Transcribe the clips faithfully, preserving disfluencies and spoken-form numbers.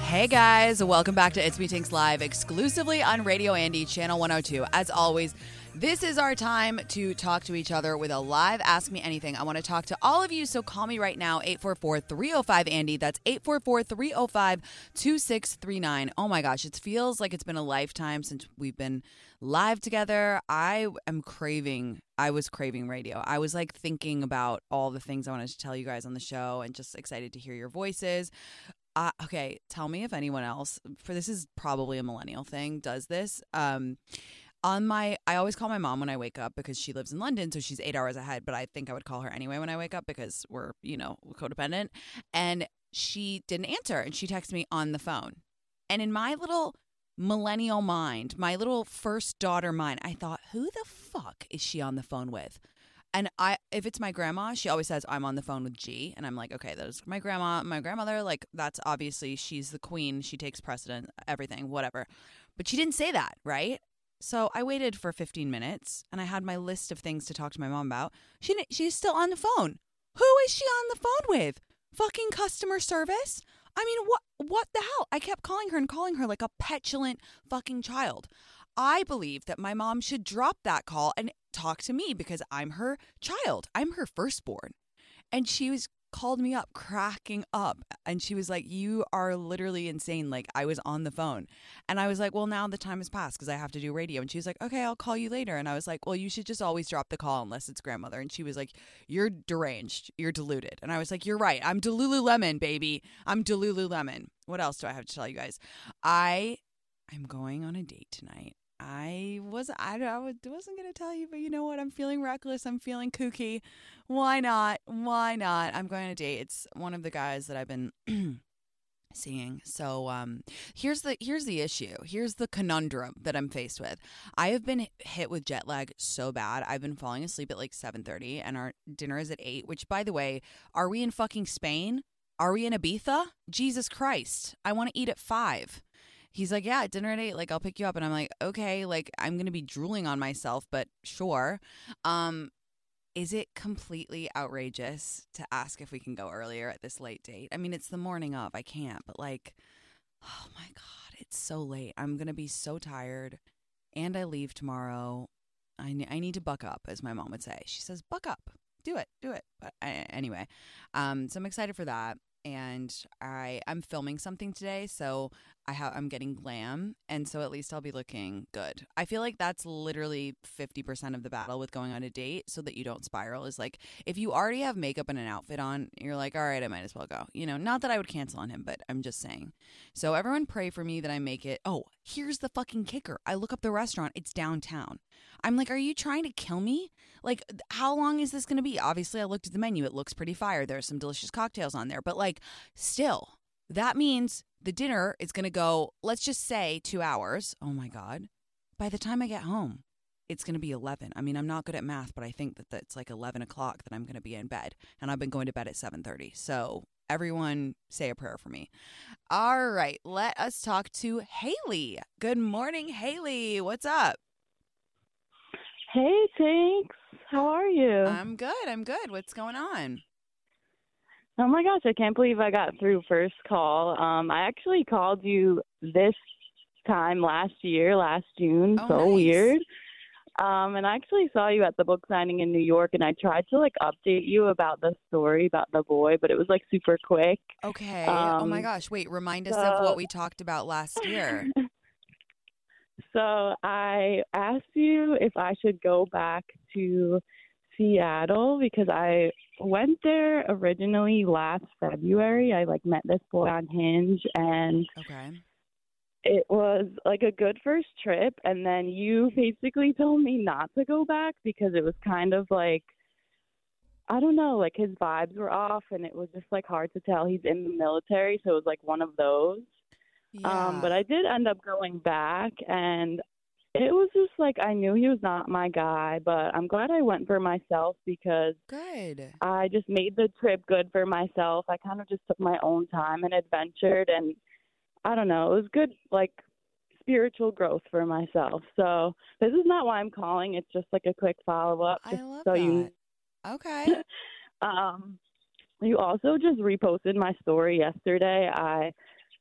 Hey guys, welcome back to It's Me Tinx Live, exclusively on Radio Andy, Channel one oh two. As always, this is our time to talk to each other with a live Ask Me Anything. I want to talk to all of you, so call me right now, eight four four, three oh five, A N D Y. That's eight four four, three oh five, two six three nine. Oh my gosh, it feels like it's been a lifetime since we've been live together. I am craving, I was craving radio. I was like thinking about all the things I wanted to tell you guys on the show and just excited to hear your voices. Uh, okay, tell me if anyone else, for this is probably a millennial thing, does this. Um, on my, I always call my mom when I wake up because she lives in London, so she's eight hours ahead, but I think I would call her anyway when I wake up because we're, you know, codependent. And she didn't answer, and she texted me on the phone. And in my little millennial mind, my little first daughter mind, I thought, who the fuck is she on the phone with? And I, if it's my grandma, she always says, I'm on the phone with G. And I'm like, okay, that is my grandma, my grandmother. Like, that's obviously, she's the queen. She takes precedent, everything, whatever. But she didn't say that, right? So I waited for fifteen minutes, and I had my list of things to talk to my mom about. She She's still on the phone. Who is she on the phone with? Fucking customer service? I mean, what what the hell? I kept calling her and calling her like a petulant fucking child. I believe that my mom should drop that call and talk to me because I'm her child. I'm her firstborn. And she was called me up, cracking up. And she was like, you are literally insane. Like, I was on the phone. And I was like, well, now the time has passed because I have to do radio. And she was like, okay, I'll call you later. And I was like, well, you should just always drop the call unless it's grandmother. And she was like, you're deranged. You're deluded. And I was like, you're right. I'm Delululemon, baby. I'm Delululemon. What else do I have to tell you guys? I am going on a date tonight. I was I wasn't going to tell you, but you know what? I'm feeling reckless. I'm feeling kooky. Why not? Why not? I'm going on a date. It's one of the guys that I've been seeing. So um, here's the here's the issue. Here's the conundrum that I'm faced with. I have been hit with jet lag so bad. I've been falling asleep at like seven thirty, and our dinner is at eight, which, by the way, are we in fucking Spain? Are we in Ibiza? Jesus Christ. I want to eat at five. He's like, yeah, dinner at eight, like, I'll pick you up. And I'm like, okay, like, I'm going to be drooling on myself, but sure. Um, is it completely outrageous to ask if we can go earlier at this late date? I mean, it's the morning of. I can't. But, like, oh, my God, it's so late. I'm going to be so tired. And I leave tomorrow. I, ne- I need to buck up, as my mom would say. She says, buck up. Do it. Do it. But I, anyway, um, so I'm excited for that. And I, I'm filming something today, so I ha- I'm getting glam, and so at least I'll be looking good. I feel like that's literally fifty percent of the battle with going on a date so that you don't spiral is, like, if you already have makeup and an outfit on, you're like, all right, I might as well go. You know, not that I would cancel on him, but I'm just saying. So everyone pray for me that I make it. Oh, here's the fucking kicker. I look up the restaurant. It's downtown. I'm like, are you trying to kill me? Like, how long is this going to be? Obviously, I looked at the menu. It looks pretty fire. There's some delicious cocktails on there. But, like, still, that means the dinner is going to go, let's just say, two hours. Oh, my God. By the time I get home, it's going to be eleven. I mean, I'm not good at math, but I think that it's like eleven o'clock that I'm going to be in bed. And I've been going to bed at seven thirty. So everyone say a prayer for me. All right. Let us talk to Haley. Good morning, Haley. What's up? Hey, thanks. How are you? I'm good. I'm good. What's going on? Oh, my gosh. I can't believe I got through first call. Um, I actually called you this time last year, last June. Oh, so nice. Weird. Um, and I actually saw you at the book signing in New York, and I tried to, like, update you about the story about the boy, but it was, like, super quick. Okay. Um, oh, my gosh. Wait, remind us so... of what we talked about last year. So I asked you if I should go back to Seattle because I went there originally last February. I, like, met this boy on Hinge, and okay. It was, like, a good first trip. And then you basically told me not to go back because it was kind of, like, I don't know, like, his vibes were off, and it was just, like, hard to tell. He's in the military, so it was, like, one of those. Yeah. Um, but I did end up going back, and it was just like I knew he was not my guy, but I'm glad I went for myself because good. I just made the trip good for myself. I kind of just took my own time and adventured, and I don't know. It was good, like, spiritual growth for myself. So this is not why I'm calling. It's just like a quick follow-up. I love so that. You... Okay. um, You also just reposted my story yesterday. I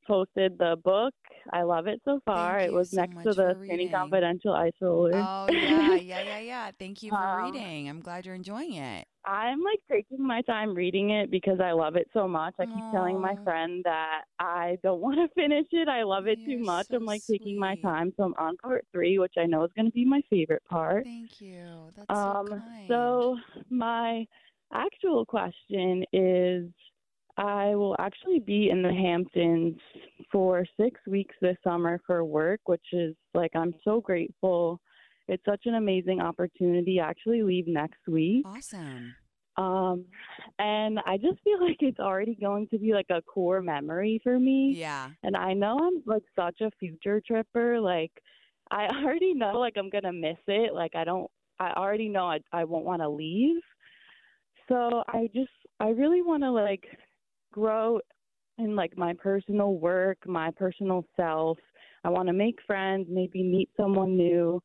posted the book. I love it so far. It was so next to the Skinny Confidential Ice Roller. Oh, yeah, yeah, yeah, yeah. Thank you for um, reading. I'm glad you're enjoying it. I'm, like, taking my time reading it because I love it so much. I keep Aww. telling my friend that I don't want to finish it. I love it you're too much. So I'm, like, sweet. taking my time. So I'm on part three, which I know is going to be my favorite part. Thank you. That's um, so kind. So my actual question is, I will actually be in the Hamptons for six weeks this summer for work, which is, like, I'm so grateful. It's such an amazing opportunity. I actually leave next week. Awesome. Um, and I just feel like it's already going to be, like, a core memory for me. Yeah. And I know I'm, like, such a future tripper. Like, I already know, like, I'm going to miss it. Like, I don't – I already know I, I won't want to leave. So I just – I really want to, like – grow in, like, my personal work, my personal self. I want to make friends, maybe meet someone new.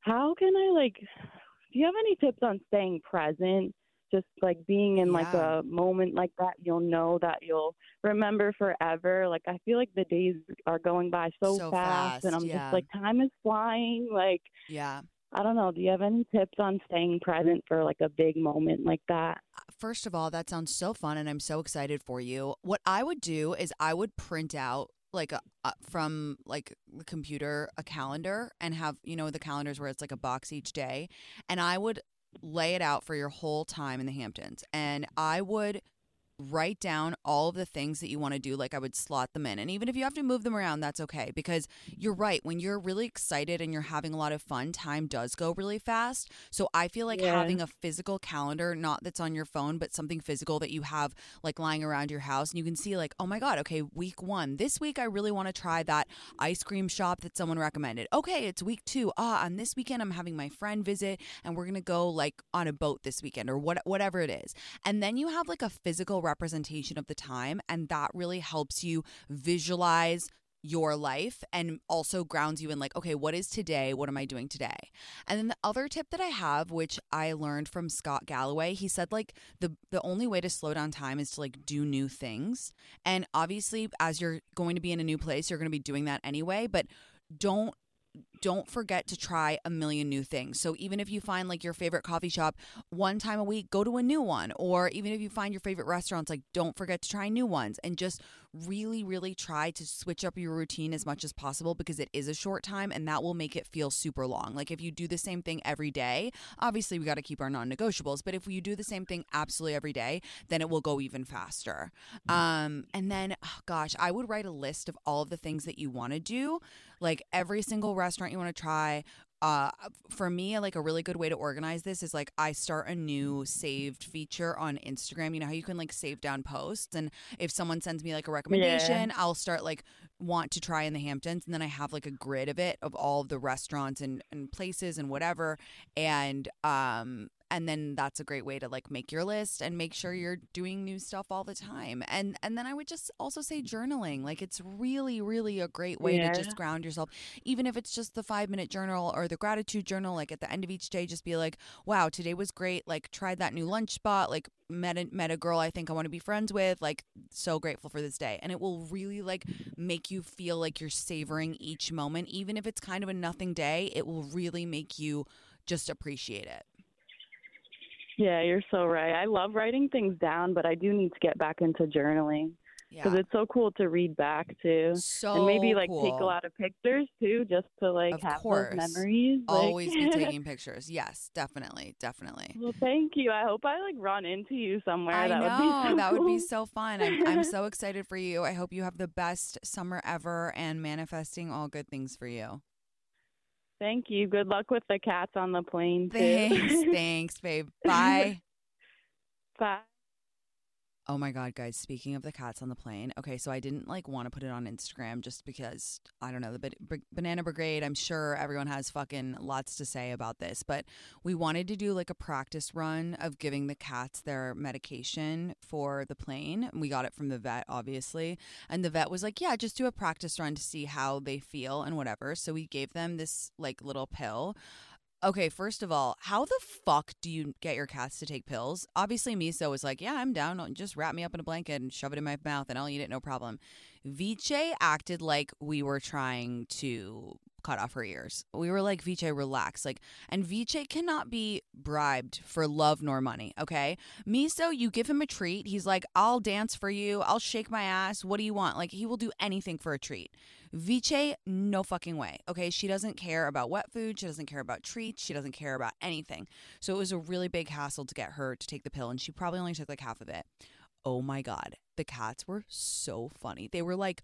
How can I, like, do you have any tips on staying present? Just, like, being in, yeah. like, a moment like that, you'll know that you'll remember forever. Like, I feel like the days are going by so, so fast, fast, and I'm yeah. just, like, time is flying. Like, yeah. I don't know. Do you have any tips on staying present for, like, a big moment like that? First of all, that sounds so fun, and I'm so excited for you. What I would do is I would print out, like, a, uh, from, like, the computer, a calendar, and have, you know, the calendars where it's, like, a box each day. And I would lay it out for your whole time in the Hamptons. And I would write down all of the things that you want to do. Like, I would slot them in. And even if you have to move them around, that's okay. Because you're right. When you're really excited and you're having a lot of fun, time does go really fast. So I feel like yeah. having a physical calendar, not that's on your phone, but something physical that you have, like, lying around your house, and you can see, like, oh my God, okay, week one. This week I really want to try that ice cream shop that someone recommended. Okay, it's week two. Ah, on this weekend I'm having my friend visit and we're going to go, like, on a boat this weekend or what, whatever it is. And then you have, like, a physical representation of the time, and that really helps you visualize your life and also grounds you in, like, okay, what is today? What am I doing today? And then the other tip that I have, which I learned from Scott Galloway, he said, like, the the only way to slow down time is to, like, do new things. And obviously, as you're going to be in a new place, you're going to be doing that anyway, but don't Don't forget to try a million new things. So even if you find, like, your favorite coffee shop one time a week, go to a new one. Or even if you find your favorite restaurants, like, don't forget to try new ones. And just really, really try to switch up your routine as much as possible, because it is a short time and that will make it feel super long. Like, if you do the same thing every day, obviously we got to keep our non-negotiables. But if you do the same thing absolutely every day, then it will go even faster. Um, and then, oh gosh, I would write a list of all of the things that you want to do, like every single restaurant you want to try. Uh, for me, like, a really good way to organize this is, like, I start a new saved feature on Instagram. You know how you can, like, save down posts, and if someone sends me, like, a recommendation, yeah. I'll start, like, want to try in the Hamptons, and then I have, like, a grid of it of all of the restaurants and, and places and whatever, and um and then that's a great way to, like, make your list and make sure you're doing new stuff all the time. And and then I would just also say journaling. Like, it's really, really a great way yeah. to just ground yourself. Even if it's just the five-minute journal or the gratitude journal, like, at the end of each day, just be like, wow, today was great. Like, tried that new lunch spot. Like, met a, met a girl I think I want to be friends with. Like, so grateful for this day. And it will really, like, make you feel like you're savoring each moment. Even if it's kind of a nothing day, it will really make you just appreciate it. Yeah, you're so right. I love writing things down, but I do need to get back into journaling because yeah. it's so cool to read back to. So and maybe like cool. take a lot of pictures too, just to like of have course. those memories. Always like, be taking pictures. Yes, definitely, definitely. Well, thank you. I hope I like run into you somewhere. I that know would be so that cool. would be so fun. I'm, I'm so excited for you. I hope you have the best summer ever and manifesting all good things for you. Thank you. Good luck with the cats on the plane, too. Thanks. Thanks, babe. Bye. Bye. Oh, my God, guys. Speaking of the cats on the plane. Okay, so I didn't, like, want to put it on Instagram just because, I don't know, the ba- b- Banana Brigade, I'm sure everyone has fucking lots to say about this. But we wanted to do, like, a practice run of giving the cats their medication for the plane. And we got it from the vet, obviously. And the vet was like, yeah, just do a practice run to see how they feel and whatever. So we gave them this, like, little pill. Okay, first of all, how the fuck do you get your cats to take pills? Obviously, Miso was like, yeah, I'm down. Just wrap me up in a blanket and shove it in my mouth and I'll eat it, no problem. Viche acted like we were trying to cut off her ears. We were like, Viche, relax. Like, and Viche cannot be bribed for love nor money, okay? Miso, you give him a treat. He's like, I'll dance for you. I'll shake my ass. What do you want? Like, he will do anything for a treat. Viche, no fucking way, okay? She doesn't care about wet food. She doesn't care about treats. She doesn't care about anything. So it was a really big hassle to get her to take the pill, and she probably only took like half of it. Oh, my God. The cats were so funny. They were like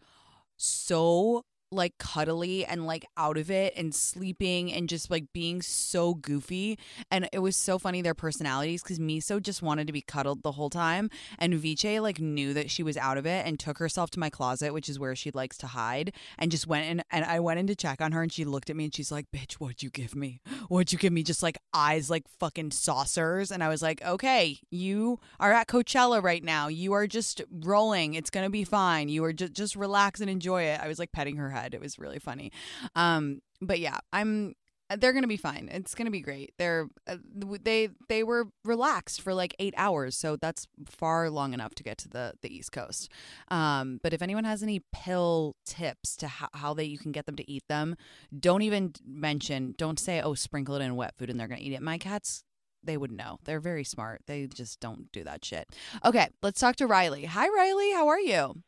so like cuddly and like out of it and sleeping and just like being so goofy, and it was so funny, their personalities, because Miso just wanted to be cuddled the whole time, and Viche like knew that she was out of it and took herself to my closet, which is where she likes to hide, and just went in, and I went in to check on her, and she looked at me and she's like, bitch, what'd you give me? What'd you give me? Just like eyes like fucking saucers. And I was like, okay, you are at Coachella right now, you are just rolling, it's gonna be fine, you are just just relax and enjoy it. I was like petting her head. It was really funny. Um, but yeah, I'm, they're going to be fine. It's going to be great. They're, uh, they, they were relaxed for like eight hours. So that's far long enough to get to the, the East Coast. Um, but if anyone has any pill tips to how, how they, you can get them to eat them, don't even mention, don't say, oh, sprinkle it in wet food and they're going to eat it. My cats, they would know. They're very smart. They just don't do that shit. Okay. Let's talk to Riley. Hi, Riley. How are you?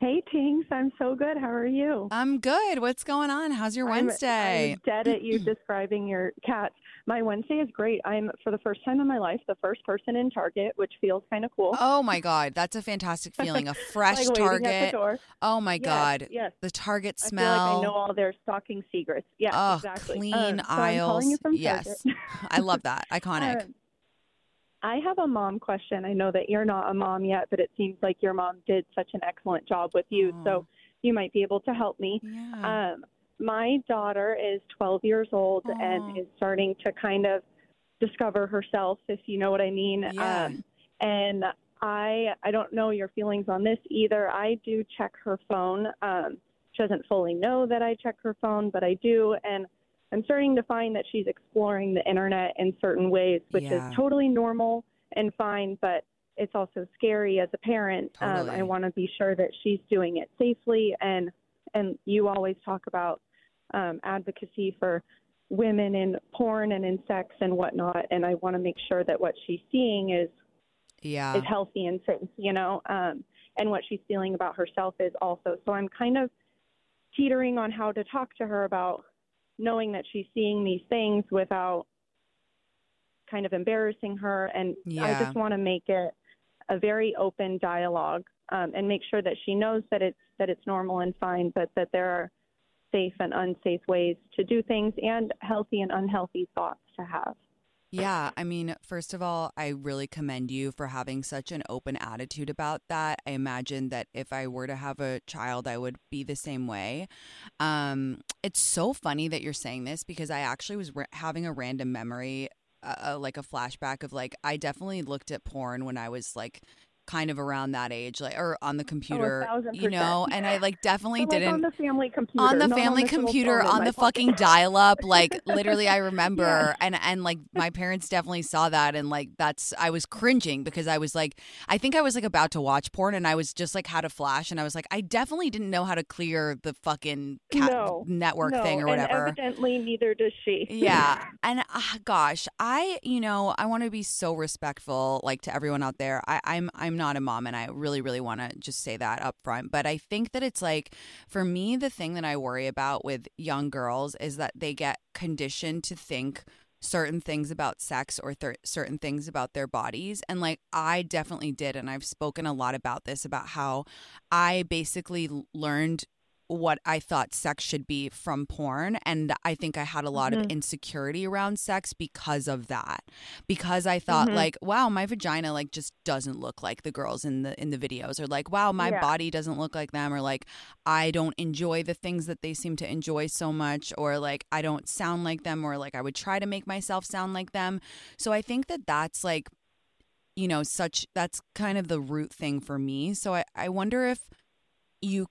Hey, Tinx. I'm so good. How are you? I'm good. What's going on? How's your Wednesday? I'm, I'm dead at you describing your cats. My Wednesday is great. I'm, for the first time in my life, the first person in Target, which feels kind of cool. Oh, my God. That's a fantastic feeling. A fresh like Target. Waiting at the door. Oh, my yes, God. Yes. The Target smell. I feel like I know all their stocking secrets. Yeah, oh, exactly. Clean um, so aisles. I'm calling you from yes. Target. I love that. Iconic. Um, I have a mom question. I know that you're not a mom yet, but it seems like your mom did such an excellent job with you, oh. so you might be able to help me. Yeah. Um, my daughter is twelve years old oh. and is starting to kind of discover herself, if you know what I mean. Yeah. Um, and I I don't know your feelings on this either. I do check her phone. Um, she doesn't fully know that I check her phone, but I do, and I'm starting to find that she's exploring the internet in certain ways, which yeah. is totally normal and fine, but it's also scary as a parent. Totally. Um, I want to be sure that she's doing it safely. And, and you always talk about um, advocacy for women in porn and in sex and whatnot. And I want to make sure that what she's seeing is, yeah. is healthy and safe, you know, um, and what she's feeling about herself is also. So I'm kind of teetering on how to talk to her about knowing that she's seeing these things without kind of embarrassing her. And yeah. I just want to make it a very open dialogue um, and make sure that she knows that it's, that it's normal and fine, but that there are safe and unsafe ways to do things and healthy and unhealthy thoughts to have. Yeah, I mean, first of all, I really commend you for having such an open attitude about that. I imagine that if I were to have a child, I would be the same way. Um, it's so funny that you're saying this because I actually was ra- having a random memory, uh, like a flashback of like, I definitely looked at porn when I was like kind of around that age, like, or on the computer, oh, you know, and I like definitely like didn't on the family computer, on the family on computer, on the fucking dial up, like literally I remember. Yeah. And, and like my parents definitely saw that. And like, that's, I was cringing because I was like, I think I was like about to watch porn and I was just like had a flash and I was like, I definitely didn't know how to clear the fucking cat no, network no, thing or whatever. And evidently neither does she. Yeah. And uh, gosh, I, you know, I want to be so respectful, like to everyone out there. I, I'm, I'm not a mom and I really really want to just say that up front, but I think that it's like, for me, the thing that I worry about with young girls is that they get conditioned to think certain things about sex or th- certain things about their bodies. And like I definitely did, and I've spoken a lot about this, about how I basically learned what I thought sex should be from porn. And I think I had a lot mm-hmm. of insecurity around sex because of that, because I thought mm-hmm. like, wow, my vagina like just doesn't look like the girls in the in the videos, or like, wow, my yeah. body doesn't look like them, or like I don't enjoy the things that they seem to enjoy so much, or like I don't sound like them, or like I would try to make myself sound like them. So I think that that's like, you know, such that's kind of the root thing for me. So I, I wonder if you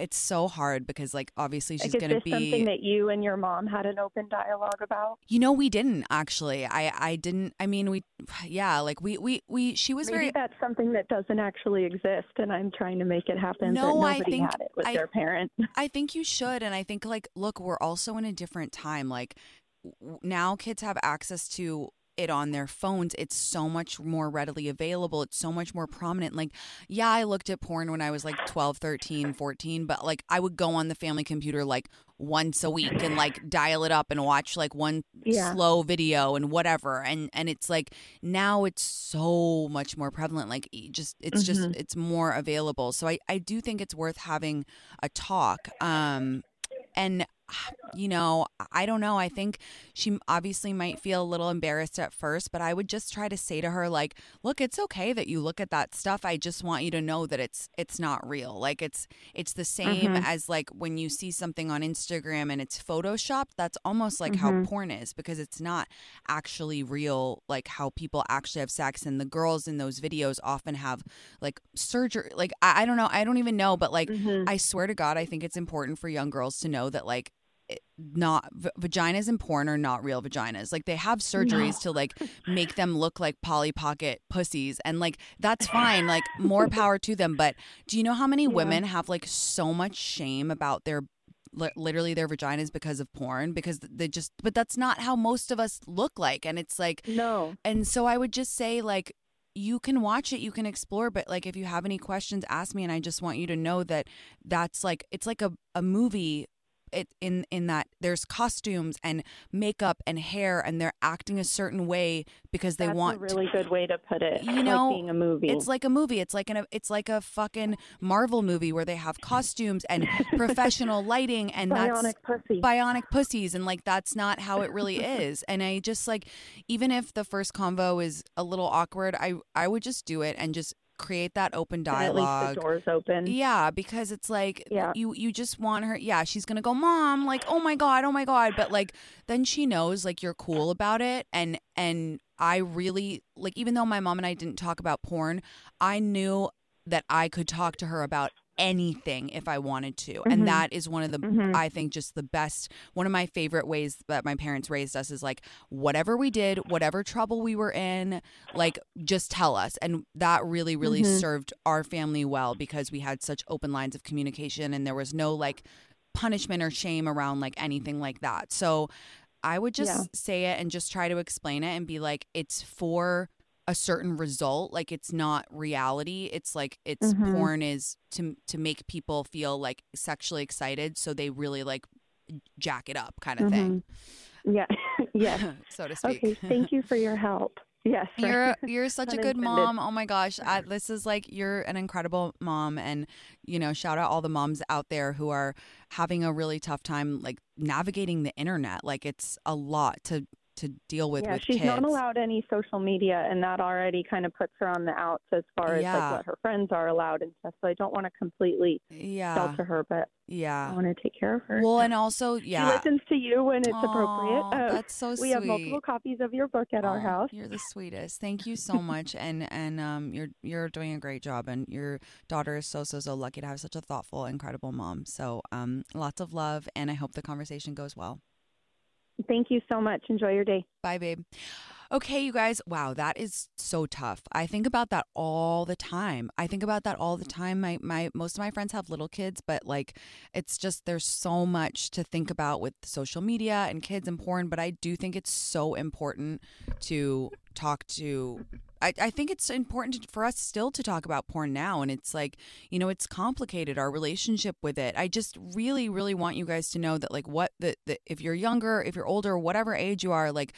It's so hard because, like, obviously she's like, going to be something that you and your mom had an open dialogue about. You know, we didn't actually. I, I didn't. I mean, we, yeah, like we, we, we she was Maybe very. That's something that doesn't actually exist. And I'm trying to make it happen. No, nobody I think had it with I, their parent. I think you should. And I think, like, look, we're also in a different time. Like w- now kids have access to it on their phones. It's so much more readily available. It's so much more prominent. Like, yeah, I looked at porn when I was like twelve, thirteen, fourteen, but like I would go on the family computer like once a week and like dial it up and watch like one yeah. slow video and whatever. And and it's like now it's so much more prevalent. Like just it's mm-hmm. just it's more available. So I, I do think it's worth having a talk. Um and you know, I don't know. I think she obviously might feel a little embarrassed at first, but I would just try to say to her, like, look, it's okay that you look at that stuff. I just want you to know that it's it's not real. Like it's it's the same mm-hmm. as like when you see something on Instagram and it's photoshopped. That's almost like mm-hmm. how porn is, because it's not actually real, like how people actually have sex. And the girls in those videos often have like surgery. Like, I, I don't know. I don't even know. But like, mm-hmm. I swear to God, I think it's important for young girls to know that like not v- vaginas in porn are not real vaginas. Like they have surgeries no. to like make them look like Polly Pocket pussies, and like that's fine, like more power to them. But do you know how many yeah. women have like so much shame about their li- literally their vaginas because of porn, because they just but that's not how most of us look like. And it's like no and so I would just say, like, you can watch it, you can explore, but like if you have any questions, ask me. And I just want you to know that that's like it's like a, a movie It, in in that there's costumes and makeup and hair, and they're acting a certain way because they That's want. That's a really good way to put it. You know, like being a movie. It's like a movie. It's like an it's like a fucking Marvel movie where they have costumes and professional lighting and bionic that's pussy. bionic pussies, and like that's not how it really is. And I just like, even if the first convo is a little awkward, I I would just do it and just create that open dialogue. At least the door's open. Yeah, because it's like yeah. you you just want her. Yeah, she's gonna go, Mom, like, oh my god, oh my god. But like then she knows like you're cool about it. And and I really like, even though my mom and I didn't talk about porn, I knew that I could talk to her about anything if I wanted to. Mm-hmm. And that is one of the, mm-hmm. I think just the best, one of my favorite ways that my parents raised us is like, whatever we did, whatever trouble we were in, like just tell us. And that really, really mm-hmm. served our family well, because we had such open lines of communication and there was no like punishment or shame around like anything like that. So I would just yeah. say it and just try to explain it and be like, it's for a certain result. Like it's not reality. It's like it's mm-hmm. porn is to to make people feel like sexually excited, so they really like jack it up, kind of mm-hmm. thing. Yeah. Yes. So to speak. Okay, thank you for your help. Yes. Right. You're you're such a good mom. Oh my gosh. I, this is like, you're an incredible mom, and you know, shout out all the moms out there who are having a really tough time like navigating the internet. Like it's a lot to to deal with yeah, with she's kids. Not allowed any social media, and that already kind of puts her on the outs as far as yeah. like what her friends are allowed and stuff. So I don't want to completely yeah. sell to her, but yeah. I want to take care of her. Well, and also, yeah. she listens to you when it's Aww, appropriate. Uh, that's so sweet. We have multiple copies of your book at Aww, our house. You're the sweetest. Thank you so much. and and um, you're you're doing a great job, and your daughter is so, so, so lucky to have such a thoughtful, incredible mom. So um, lots of love, and I hope the conversation goes well. Thank you so much. Enjoy your day. Bye, babe. Okay, you guys. Wow, that is so tough. I think about that all the time. I think about that all the time. My my most of my friends have little kids, but like it's just there's so much to think about with social media and kids and porn. But I do think it's so important to talk to. I, I think it's important for us still to talk about porn now. And it's like, you know, it's complicated, our relationship with it. I just really, really want you guys to know that like what the, the if you're younger, if you're older, whatever age you are, like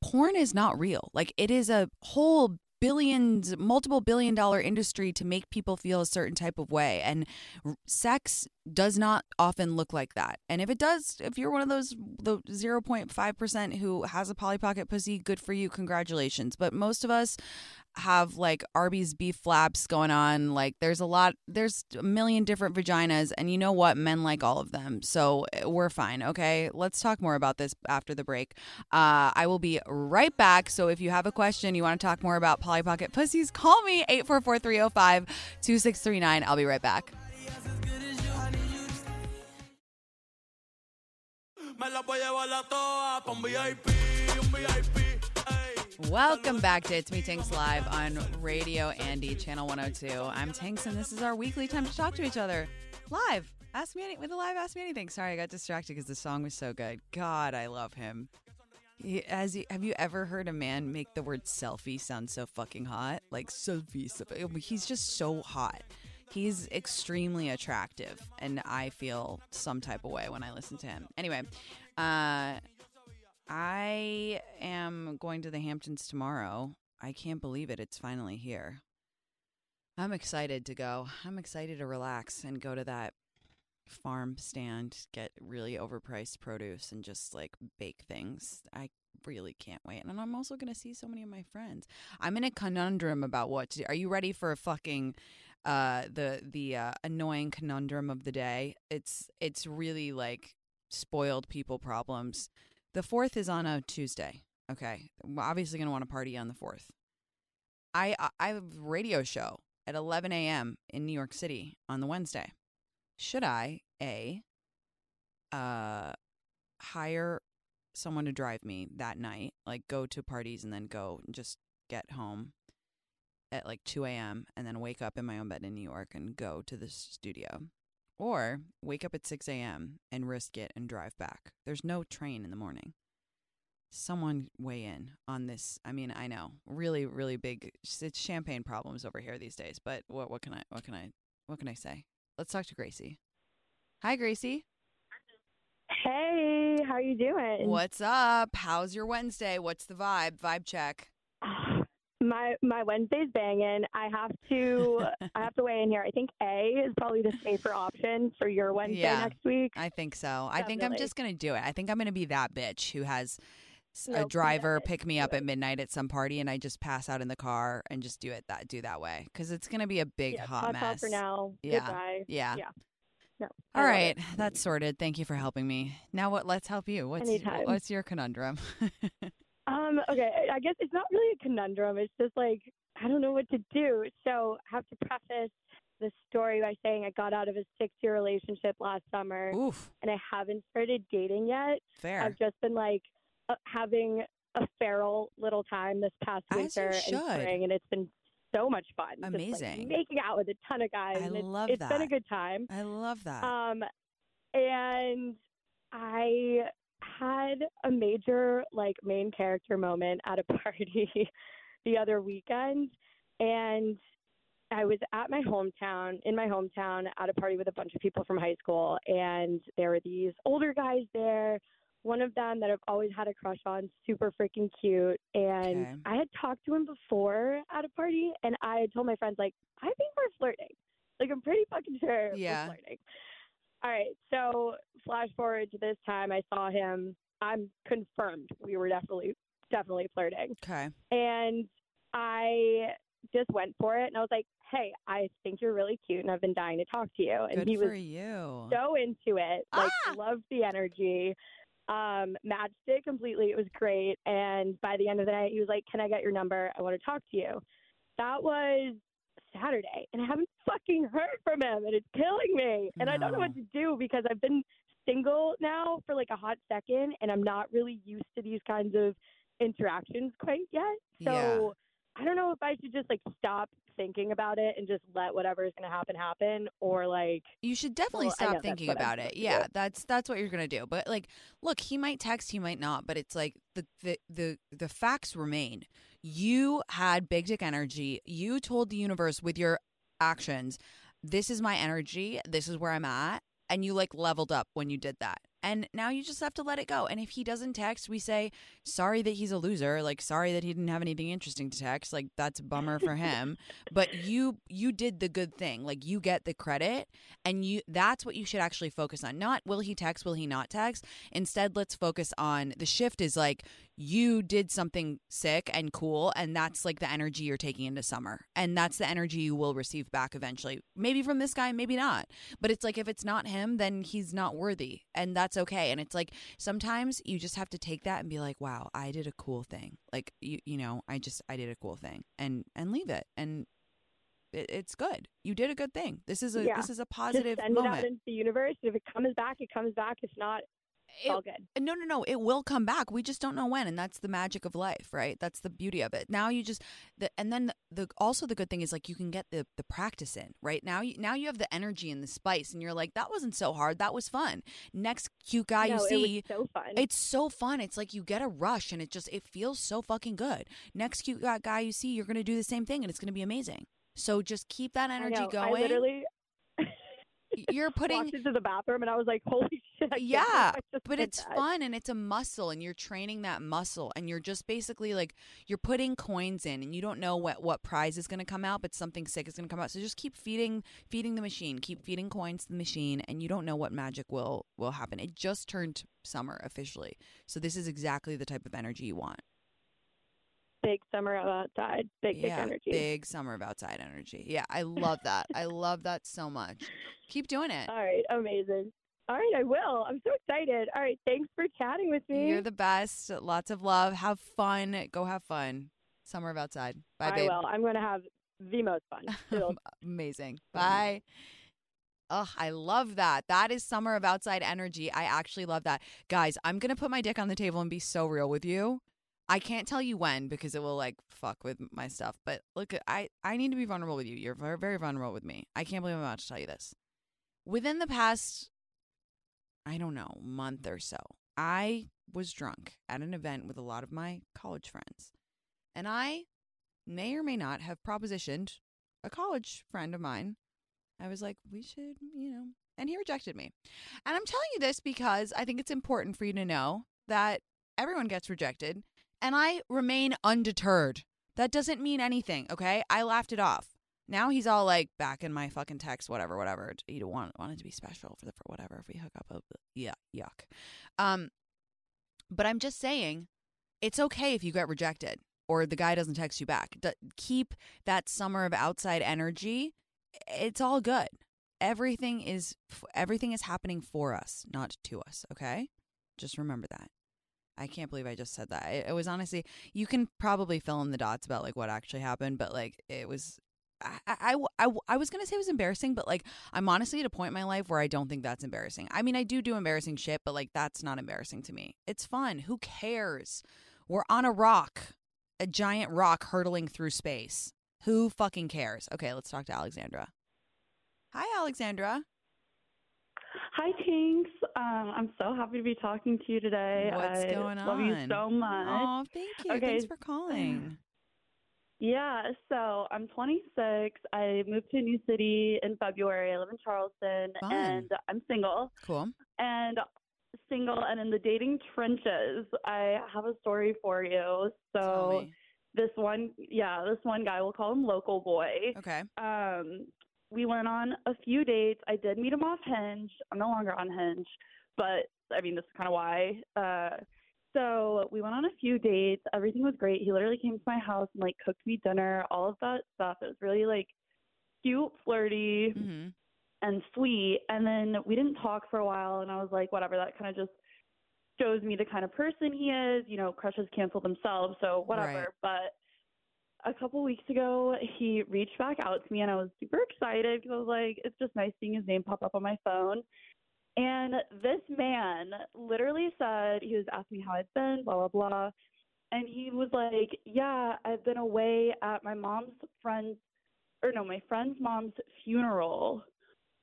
porn is not real. Like it is a whole billions, multiple billion dollar industry to make people feel a certain type of way. And sex does not often look like that. And if it does, if you're one of those the zero point five percent who has a Polly Pocket pussy, good for you. Congratulations. But most of us have like Arby's beef flaps going on. Like there's a lot, there's a million different vaginas, and you know what? Men like all of them. So we're fine. Okay. Let's talk more about this after the break. Uh, I will be right back. So if you have a question, you want to talk more about Polly Pocket pussies, call me eight four four, three oh five, two six three nine. I'll be right back. me la voy a llevar a toa pa un V I P, un V I P. Welcome back to It's Me, Tinx Live on Radio Andy, Channel one oh two. I'm Tinx, and this is our weekly time to talk to each other. Live. Ask me any, with a live Ask Me Anything. Sorry, I got distracted because the song was so good. God, I love him. He, as he, have you ever heard a man make the word selfie sound so fucking hot? Like, selfie, selfie. He's just so hot. He's extremely attractive, and I feel some type of way when I listen to him. Anyway, uh... I am going to the Hamptons tomorrow. I can't believe it. It's finally here. I'm excited to go. I'm excited to relax and go to that farm stand, get really overpriced produce and just like bake things. I really can't wait. And I'm also going to see so many of my friends. I'm in a conundrum about what to do. Are you ready for a fucking uh the the uh, annoying conundrum of the day? It's it's really like spoiled people problems. The fourth is on a Tuesday. Okay. We're obviously going to want to party on the fourth. I, I I have a radio show at eleven a.m. in New York City on the Wednesday. Should I, A, uh, hire someone to drive me that night, like go to parties and then go and just get home at like two a.m. and then wake up in my own bed in New York and go to the studio? Or wake up at six a.m. and risk it and drive back. There's no train in the morning. Someone weigh in on this. I mean, I know, really, really big. It's champagne problems over here these days. But what, what can I, what can I, what can I say? Let's talk to Gracie. Hi, Gracie. Hey, how you doing? What's up? How's your Wednesday? What's the vibe? Vibe check. My my Wednesday's banging. I have to I have to weigh in here. I think A is probably the safer option for your Wednesday yeah, next week. I think so. Definitely. I think I'm just gonna do it. I think I'm gonna be that bitch who has nope, a driver pick me up at midnight at some party, and I just pass out in the car and just do it that do that way because it's gonna be a big yeah, hot mess. For now. Yeah. Goodbye. Yeah. Yeah. No, all right, that's sorted. Thank you for helping me. Now what? Let's help you. What's Anytime. What's your conundrum? Um, okay, I guess it's not really a conundrum. It's just like, I don't know what to do. So I have to preface the story by saying I got out of a six-year relationship last summer. Oof. And I haven't started dating yet. Fair. I've just been like uh, having a feral little time this past winter and spring, and it's been so much fun. Amazing. Just, like, making out with a ton of guys. I love that. It's been a good time. I love that. Um, and I had a major like main character moment at a party the other weekend, and I was at my hometown in my hometown at a party with a bunch of people from high school, and there were these older guys there, one of them that I've always had a crush on, super freaking cute, and okay. I had talked to him before at a party, and I had told my friends, like, I think we're flirting, like I'm pretty fucking sure yeah. we're flirting. All right, so flash forward to this time, I saw him. I'm confirmed we were definitely, definitely flirting. Okay. And I just went for it, and I was like, hey, I think you're really cute, and I've been dying to talk to you. And Good he was for you. So into it, like ah! loved the energy, um, matched it completely. It was great. And by the end of the night, he was like, can I get your number? I want to talk to you. That was Saturday, and I haven't fucking heard from him, and it's killing me, and no. I don't know what to do because I've been single now for like a hot second, and I'm not really used to these kinds of interactions quite yet, so yeah. I don't know if I should just like stop thinking about it and just let whatever is going to happen happen, or like you should definitely well, stop thinking about it. Yeah, that's that's what you're going to do. But like, look, he might text, he might not, but it's like the the the, the facts remain. You had big dick energy. You told the universe with your actions, this is my energy. This is where I'm at. And you like leveled up when you did that. And now you just have to let it go. And if he doesn't text, we say, sorry that he's a loser. Like, sorry that he didn't have anything interesting to text. Like, that's a bummer for him. But you you did the good thing. Like, you get the credit. And you that's what you should actually focus on. Not will he text, will he not text. Instead, let's focus on the shift is like, you did something sick and cool. And that's like the energy you're taking into summer. And that's the energy you will receive back eventually. Maybe from this guy, maybe not. But it's like, if it's not him, then he's not worthy. And that's okay. And it's like, sometimes you just have to take that and be like, wow, I did a cool thing. Like, you you know, I just, I did a cool thing, and, and leave it. And it, it's good. You did a good thing. This is a, yeah. this is a positive just send moment. It out into the universe. If it comes back, it comes back. If not, It, all good. No, no, no. It will come back. We just don't know when. And that's the magic of life, right? That's the beauty of it. Now you just, the, and then the, the, also the good thing is like you can get the, the practice in, right? Now you, now you have the energy and the spice and you're like, that wasn't so hard. That was fun. Next cute guy no, you see. It was so fun. It's so fun. It's like you get a rush and it just, it feels so fucking good. Next cute guy you see, you're going to do the same thing and it's going to be amazing. So just keep that energy I know. going. I literally. You're putting walked into the bathroom and I was like, holy shit. I yeah. But it's that. fun and it's a muscle and you're training that muscle and you're just basically like you're putting coins in and you don't know what, what prize is going to come out, but something sick is going to come out. So just keep feeding, feeding the machine, keep feeding coins to the machine. And you don't know what magic will, will happen. It just turned summer officially. So this is exactly the type of energy you want. Big summer of outside, big, yeah, big energy. Big summer of outside energy. Yeah, I love that. I love that so much. Keep doing it. All right, amazing. All right, I will. I'm so excited. All right, thanks for chatting with me. You're the best. Lots of love. Have fun. Go have fun. Summer of outside. Bye, babe. I will. I'm going to have the most fun. Amazing. Bye. Oh, I love that. That is summer of outside energy. I actually love that. Guys, I'm going to put my dick on the table and be so real with you. I can't tell you when because it will like fuck with my stuff. But look, I, I need to be vulnerable with you. You're very, very vulnerable with me. I can't believe I'm about to tell you this. Within the past, I don't know, month or so, I was drunk at an event with a lot of my college friends. And I may or may not have propositioned a college friend of mine. I was like, we should, you know, and he rejected me. And I'm telling you this because I think it's important for you to know that everyone gets rejected. And I remain undeterred. That doesn't mean anything, okay? I laughed it off. Now he's all like back in my fucking text, whatever, whatever. You don't want, want it to be special for the for whatever. If we hook up, a, yeah, yuck. Um, but I'm just saying, it's okay if you get rejected or the guy doesn't text you back. D- keep that summer of outside energy. It's all good. Everything is everything is happening for us, not to us. Okay, just remember that. I can't believe I just said that. It was honestly, you can probably fill in the dots about like what actually happened, but like it was, I, I, I, I was going to say it was embarrassing, but like I'm honestly at a point in my life where I don't think that's embarrassing. I mean, I do do embarrassing shit, but like that's not embarrassing to me. It's fun. Who cares? We're on a rock, a giant rock hurtling through space. Who fucking cares? Okay, let's talk to Alexandra. Hi, Alexandra. Hi, Tinx. Um, I'm so happy to be talking to you today. What's I going on? Love you so much. Oh, thank you. Okay. Thanks for calling. Yeah, so I'm twenty-six. I moved to a new city in February. I live in Charleston, Fun. and I'm single. Cool. And single and in the dating trenches. I have a story for you. So this one, yeah, this one guy, we'll call him Local Boy. Okay. Um. We went on a few dates. I did meet him off Hinge. I'm no longer on Hinge, but, I mean, this is kind of why. Uh, so we went on a few dates. Everything was great. He literally came to my house and, like, cooked me dinner, all of that stuff. It was really, like, cute, flirty, mm-hmm. and sweet. And then we didn't talk for a while, and I was like, whatever. That kind of just shows me the kind of person he is. You know, crushes cancel themselves, so whatever. Right. But a couple weeks ago, he reached back out to me, and I was super excited because I was like, it's just nice seeing his name pop up on my phone. And this man literally said, he was asking me how I'd been, blah, blah, blah. And he was like, yeah, I've been away at my mom's friend's, or no, my friend's mom's funeral,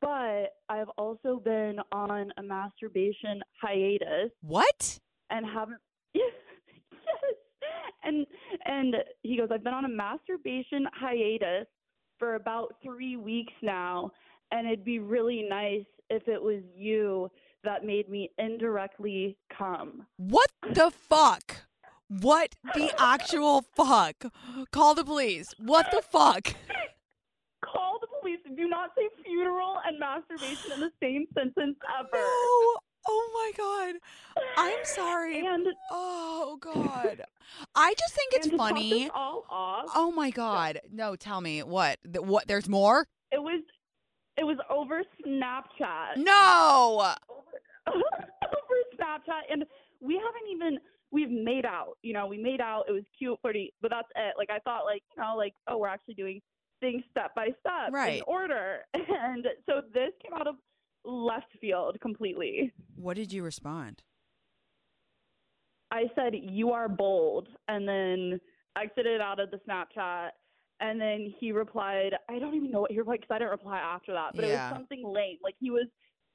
but I've also been on a masturbation hiatus. What? And haven't, yes. And and he goes, I've been on a masturbation hiatus for about three weeks now, and it'd be really nice if it was you that made me indirectly come. What the fuck? What the actual fuck? Call the police. What the fuck? Call the police. Do not say funeral and masturbation in the same sentence ever. No. Oh, my God. I'm sorry. And, oh, God. I just think it's and to funny. Top this all off, oh, my God. No, tell me. What? Th- what? There's more? It was it was over Snapchat. No. Over, over Snapchat. And we haven't even, we've made out. You know, we made out. It was cute, flirty, but that's it. Like, I thought, like, you know, like, oh, we're actually doing things step by step. Right. In order. And so this came out of left field completely. What did you respond? I said, "You are bold," and then exited out of the Snapchat. And then he replied, I don't even know what he replied because I didn't reply after that, but yeah. It was something lame. Like he was,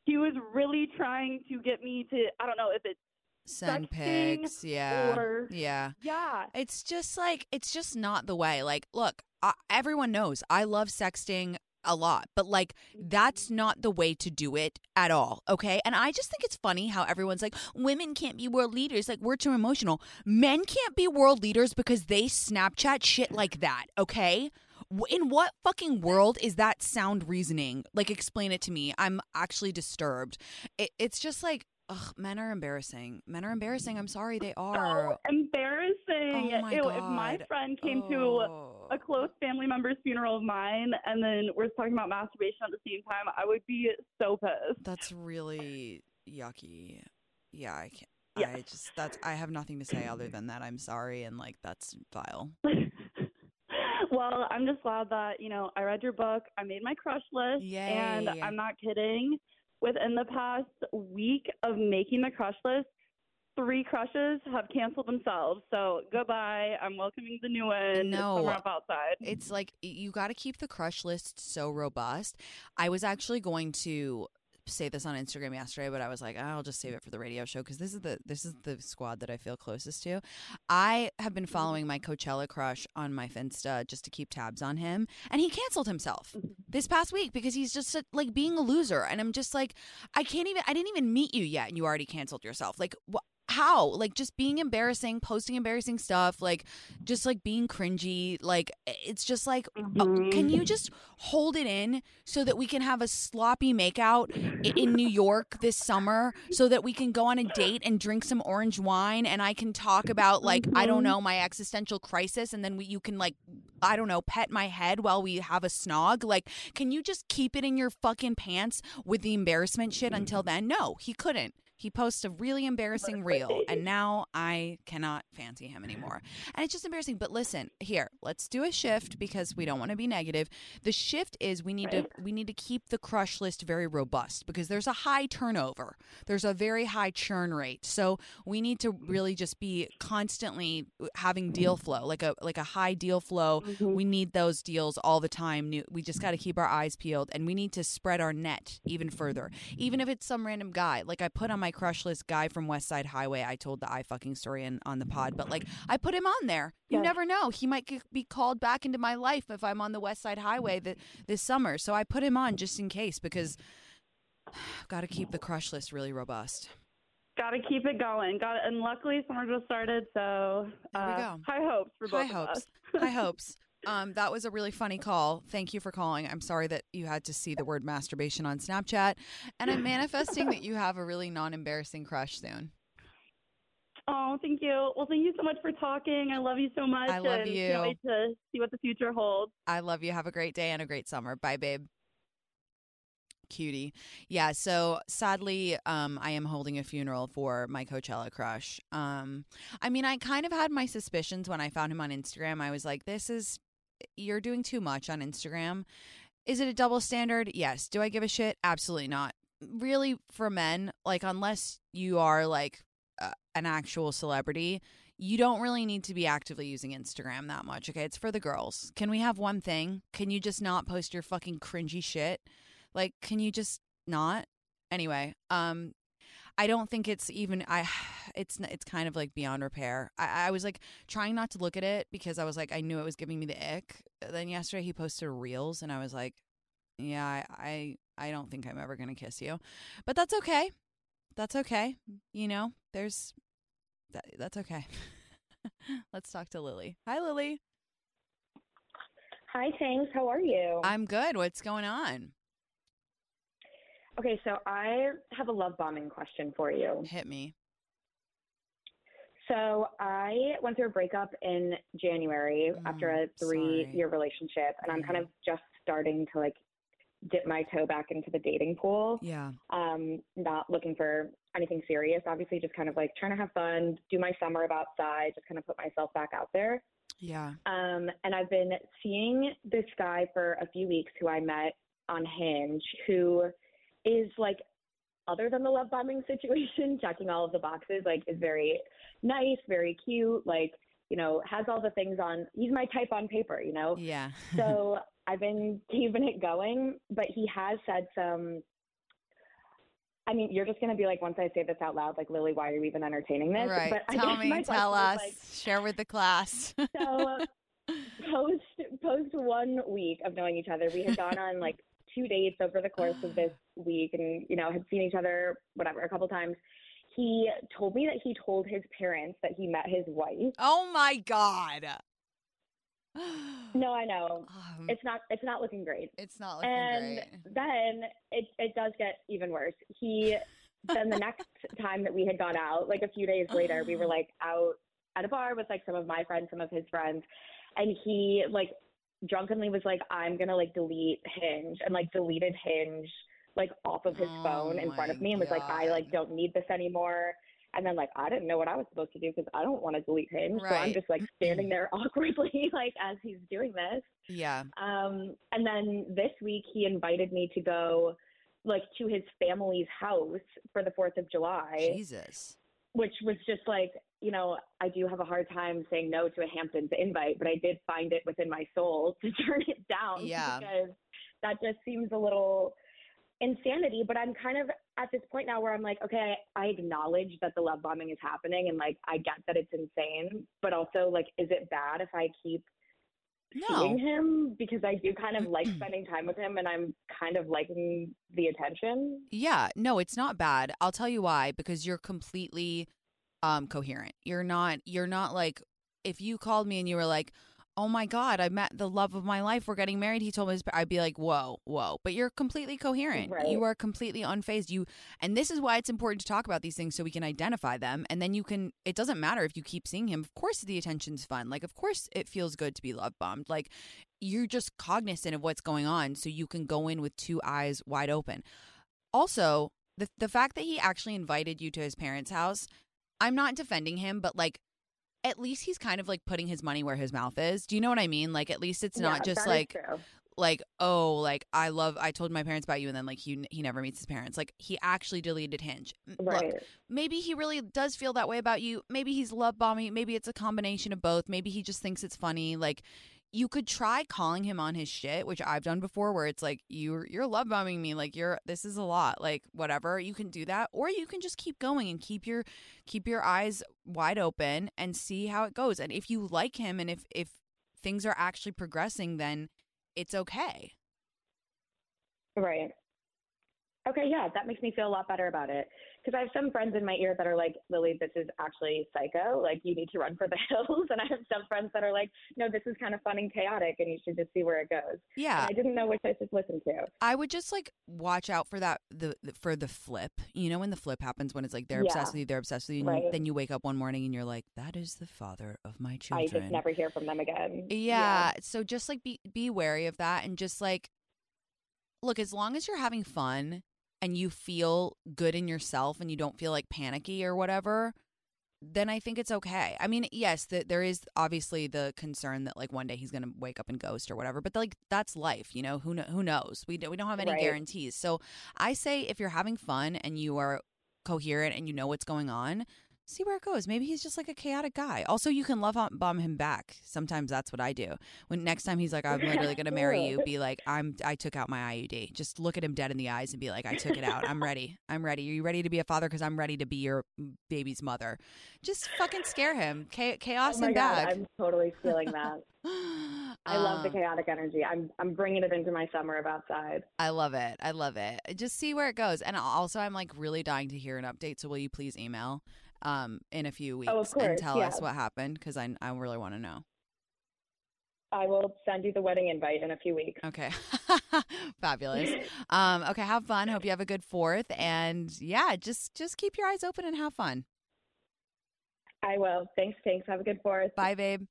he was really trying to get me to, I don't know if it's send pics, yeah, or, yeah, yeah. It's just like, it's just not the way. Like, look, I, everyone knows I love sexting a lot, but like that's not the way to do it at all, okay? And I just think it's funny how everyone's like, women can't be world leaders, like we're too emotional. Men can't be world leaders because they Snapchat shit like that, okay? In what fucking world is that sound reasoning? Like, explain it to me. I'm actually disturbed. It, it's just like, ugh, men are embarrassing. Men are embarrassing. I'm sorry, they are. Oh, embarrassing. Oh my Ew, God. If my friend came oh. to a close family member's funeral of mine and then we're talking about masturbation at the same time, I would be so pissed. That's really yucky. Yeah, I can't. Yeah. I just, that's, I have nothing to say other than that. I'm sorry. And like, that's vile. Well, I'm just glad that, you know, I read your book. I made my crush list. Yay. And I'm not kidding. Within the past week of making the crush list, three crushes have canceled themselves. So goodbye. I'm welcoming the new one. No, it's, outside. It's like you got to keep the crush list so robust. I was actually going to say this on Instagram yesterday, but I was like, oh, I'll just save it for the radio show because this is the this is the squad that I feel closest to. I have been following my Coachella crush on my Finsta just to keep tabs on him, and he canceled himself this past week because he's just like being a loser. And I'm just like, I can't even. I didn't even meet you yet, and you already canceled yourself. Like, wh- how? Like, just being embarrassing, posting embarrassing stuff, like just like being cringy. Like, it's just like, mm-hmm. oh, can you just hold it in so that we can have a sloppy makeout in New York this summer so that we can go on a date and drink some orange wine and I can talk about, like, mm-hmm. I don't know, my existential crisis, and then we, you can, like, I don't know, pet my head while we have a snog. Like, can you just keep it in your fucking pants with the embarrassment shit until then? No, he couldn't. He posts a really embarrassing reel, and now I cannot fancy him anymore. And it's just embarrassing. But listen, here, let's do a shift because we don't want to be negative. The shift is we need right. to we need to keep the crush list very robust because there's a high turnover. There's a very high churn rate. So we need to really just be constantly having deal flow, like a like a high deal flow. Mm-hmm. We need those deals all the time. We just got to keep our eyes peeled, and we need to spread our net even further, even if it's some random guy. Like I put on my My crush list guy from West Side Highway. I told the I fucking story in, on the pod, but like I put him on there. You yes. never know. He might c- be called back into my life if I'm on the West Side Highway th- this summer. So I put him on just in case because I've got to keep the crush list really robust. Got to keep it going. Got And luckily summer just started. So uh, there we go. High hopes for both high of hopes. us. High hopes. Um, that was a really funny call. Thank you for calling. I'm sorry that you had to see the word masturbation on Snapchat. And I'm manifesting that you have a really non-embarrassing crush soon. Oh, thank you. Well, thank you so much for talking. I love you so much. I love and you. Can't wait to see what the future holds. I love you. Have a great day and a great summer. Bye, babe. Cutie. Yeah, so sadly um I am holding a funeral for my Coachella crush. um I mean, I kind of had my suspicions when I found him on Instagram. I was like, this is you're doing too much on Instagram. Is it a double standard? Yes. Do I give a shit? Absolutely not. Really, for men, like, unless you are like uh, an actual celebrity, you don't really need to be actively using Instagram that much. Okay, it's for the girls. Can we have one thing? Can you just not post your fucking cringy shit? Like, can you just not? Anyway, um, I don't think it's even, I, it's it's kind of like beyond repair. I, I was like trying not to look at it because I was like, I knew it was giving me the ick. Then yesterday he posted reels and I was like, yeah, I, I, I don't think I'm ever going to kiss you. But that's okay. That's okay. You know, there's, that, that's okay. Let's talk to Lily. Hi, Lily. Hi, thanks. How are you? I'm good. What's going on? Okay, so I have a love bombing question for you. Hit me. So I went through a breakup in January oh, after a three-year relationship, and I'm kind of just starting to, like, dip my toe back into the dating pool. Yeah. Um, not looking for anything serious, obviously, just kind of, like, trying to have fun, do my summer of outside, just kind of put myself back out there. Yeah. Um, and I've been seeing this guy for a few weeks who I met on Hinge who – is like other than the love bombing situation, checking all of the boxes, like, is very nice, very cute, like, you know, has all the things on, he's my type on paper, you know? Yeah. So I've been keeping it going, but he has said some, I mean, you're just going to be like, once I say this out loud, like, Lily, why are you even entertaining this? Right. But tell I me, tell us, like, share with the class. So post, post one week of knowing each other, we had gone on like two dates over the course of this week and, you know, had seen each other, whatever, a couple times. He told me that he told his parents that he met his wife. Oh, my God. No, I know. Um, it's not it's not looking great. It's not looking and great. And then it, it does get even worse. He then the next time that we had gone out, like a few days later, we were like out at a bar with like some of my friends, some of his friends, and he like drunkenly was like, I'm going to like delete Hinge, and like deleted Hinge like off of his oh phone in front of me and was God. like, I like don't need this anymore. And then, like, I didn't know what I was supposed to do because I don't want to delete him. Right. So I'm just, like, standing there awkwardly, like, as he's doing this. Yeah. Um. And then this week he invited me to go, like, to his family's house for the fourth of July. Jesus. Which was just, like, you know, I do have a hard time saying no to a Hamptons invite, but I did find it within my soul to turn it down. Yeah. Because that just seems a little insanity, but I'm kind of at this point now where I'm like, okay, I acknowledge that the love bombing is happening, and like I get that it's insane, but also like, is it bad if I keep no. seeing him? Because I do kind of like spending time with him, and I'm kind of liking the attention. Yeah, no, it's not bad. I'll tell you why, because you're completely um coherent. You're not. You're not like, if you called me and you were like, oh my God, I met the love of my life, we're getting married, he told me this, I'd be like, whoa, whoa. But you're completely coherent. Right. You are completely unfazed. You, and this is why it's important to talk about these things so we can identify them. And then you can, it doesn't matter if you keep seeing him. Of course the attention's fun. Like, of course it feels good to be love bombed. Like, you're just cognizant of what's going on so you can go in with two eyes wide open. Also, the the fact that he actually invited you to his parents' house, I'm not defending him, but like, at least he's kind of like putting his money where his mouth is. Do you know what I mean? Like, at least it's not yeah, just like, like, oh, like I love, I told my parents about you. And then like, he, he never meets his parents. Like, he actually deleted Hinge. Right. Look, maybe he really does feel that way about you. Maybe he's love bombing. Maybe it's a combination of both. Maybe he just thinks it's funny. Like, you could try calling him on his shit, which I've done before, where it's like, you're, you're love bombing me. Like, you're, this is a lot, like, whatever. You can do that. Or you can just keep going and keep your, keep your eyes wide open and see how it goes. And if you like him and if, if things are actually progressing, then it's okay. Right. Okay. Yeah. That makes me feel a lot better about it. Cause I have some friends in my ear that are like, Lily, this is actually psycho. Like, you need to run for the hills. And I have some friends that are like, no, this is kind of fun and chaotic and you should just see where it goes. Yeah. And I didn't know which I should listen to. I would just like watch out for that, the, the for the flip, you know, when the flip happens, when it's like, they're yeah. obsessed with you, they're obsessed with you. And right. you, then you wake up one morning and you're like, that is the father of my children. I just never hear from them again. Yeah. yeah. So just like, be, be wary of that. And just like, look, as long as you're having fun and you feel good in yourself and you don't feel like panicky or whatever, then I think it's okay. I mean, yes, the, there is obviously the concern that like one day he's going to wake up and ghost or whatever, but like that's life, you know, who kn- who knows? We, do- we don't have any right. guarantees. So I say if you're having fun and you are coherent and you know what's going on, see where it goes. Maybe he's just like a chaotic guy. Also, you can love bomb him back. Sometimes that's what I do. When next time he's like, I'm literally going to marry you, be like, I'm, I took out my I U D. Just look at him dead in the eyes and be like, I took it out. I'm ready. I'm ready. Are you ready to be a father? Because I'm ready to be your baby's mother. Just fucking scare him. Cha- chaos oh and God, back. I'm totally feeling that. I love um, the chaotic energy. I'm I'm bringing it into my summer of outside. I love it. I love it. Just see where it goes. And also, I'm like really dying to hear an update. So will you please email um in a few weeks oh, of course, and tell yeah. us what happened, because I, I really want to know. I will send you the wedding invite in a few weeks. Okay. Fabulous. um okay, have fun. Hope you have a good fourth, and yeah, just just keep your eyes open and have fun. I will. Thanks, Tinx. Have a good fourth. Bye, babe.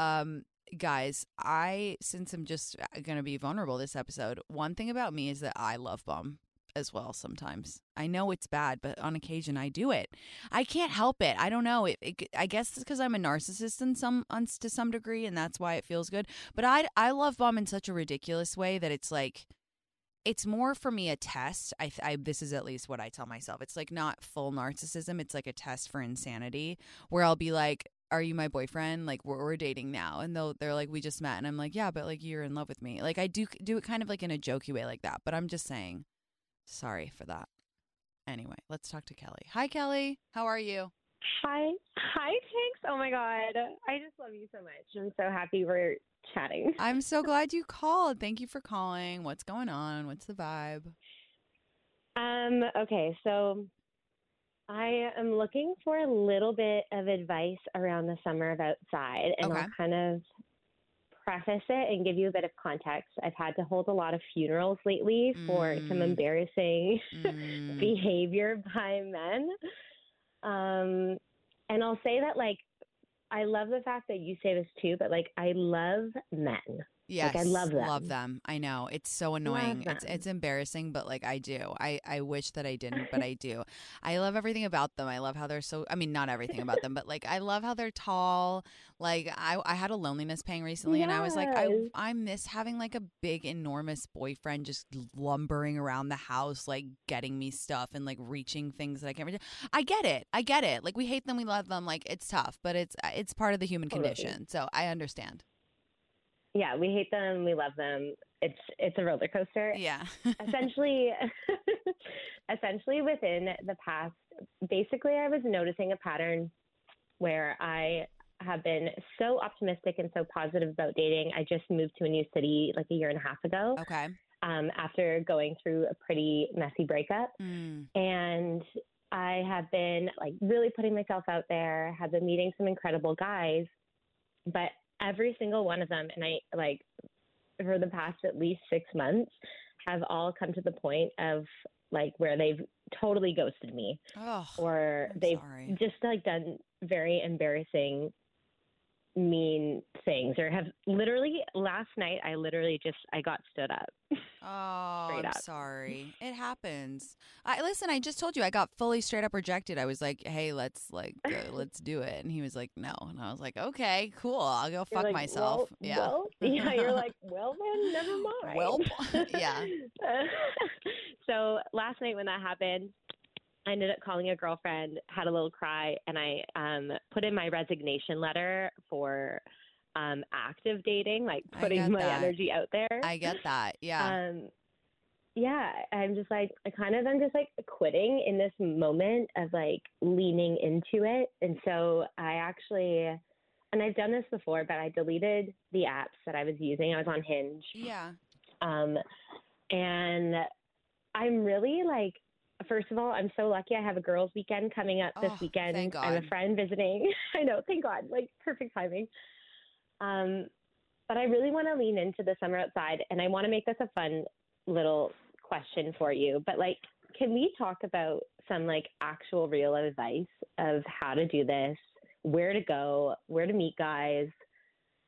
Um guys, I since I'm just gonna be vulnerable this episode, one thing about me is that I love bomb as well sometimes. I know it's bad, but on occasion I do it. I can't help it. I don't know. It, it, I guess it's because I'm a narcissist in some on, to some degree, and that's why it feels good. But I I love bomb in such a ridiculous way that it's like, it's more for me a test. I, I this is at least what I tell myself. It's like not full narcissism. It's like a test for insanity where I'll be like, are you my boyfriend? Like we're, we're dating now. And they'll, they're like, we just met. And I'm like, yeah, but like you're in love with me. Like I do do it kind of like in a jokey way like that. But I'm just saying, sorry for that. Anyway, let's talk to Kelly. Hi, Kelly. How are you? Hi. Hi, Tinx. Oh, my God. I just love you so much. I'm so happy we're chatting. I'm so glad you called. Thank you for calling. What's going on? What's the vibe? Um. Okay, so I am looking for a little bit of advice around the summer of outside, and okay. I'll kind of preface it and give you a bit of context. I've had to hold a lot of funerals lately for mm. some embarrassing mm. behavior by men. Um, and I'll say that, like, I love the fact that you say this too, but like, I love men. Yes. Like, I love them. Love them. I know. It's so annoying. It's it's embarrassing, but like, I do. I, I wish that I didn't, but I do. I love everything about them. I love how they're so, I mean, not everything about them, but like, I love how they're tall. Like, I, I had a loneliness pang recently, yes. and I was like, I, I miss having like a big, enormous boyfriend just lumbering around the house, like getting me stuff and like reaching things that I can't reach. I get it. I get it. Like, we hate them. We love them. Like, it's tough, but it's, it's part of the human condition. So I understand. Yeah, we hate them. We love them. It's it's a roller coaster. Yeah. essentially, essentially within the past, basically I was noticing a pattern where I have been so optimistic and so positive about dating. I just moved to a new city like a year and a half ago. Okay. Um, after going through a pretty messy breakup. Mm. And I have been like really putting myself out there, have been meeting some incredible guys, but every single one of them, and I, like, for the past at least six months, have all come to the point of, like, where they've totally ghosted me. Oh, or I'm they've sorry. just, like, done very embarrassing, mean things. Or have literally, last night, I literally just, I got stood up. Oh, straight I'm up. sorry. It happens. I Listen, I just told you, I got fully straight up rejected. I was like, hey, let's like, go, let's do it. And he was like, no. And I was like, okay, cool. I'll go you're fuck like, myself. Well, yeah. Well? Yeah. You're like, well, then never mind. Well, yeah. So last night when that happened, I ended up calling a girlfriend, had a little cry, and I um, put in my resignation letter for um, active dating, like putting my that. energy out there. I get that. Yeah. Um, yeah. I'm just like, I kind of, I'm just like quitting in this moment of like leaning into it. And so I actually, and I've done this before, but I deleted the apps that I was using. I was on Hinge. Yeah. Um, and I'm really like, first of all, I'm so lucky I have a girls' weekend coming up this oh, weekend. Thank God. I have a friend visiting. I know, thank God. Like, perfect timing. Um, but I really want to lean into the summer outside, and I want to make this a fun little question for you. But, like, can we talk about some, like, actual real advice of how to do this, where to go, where to meet guys,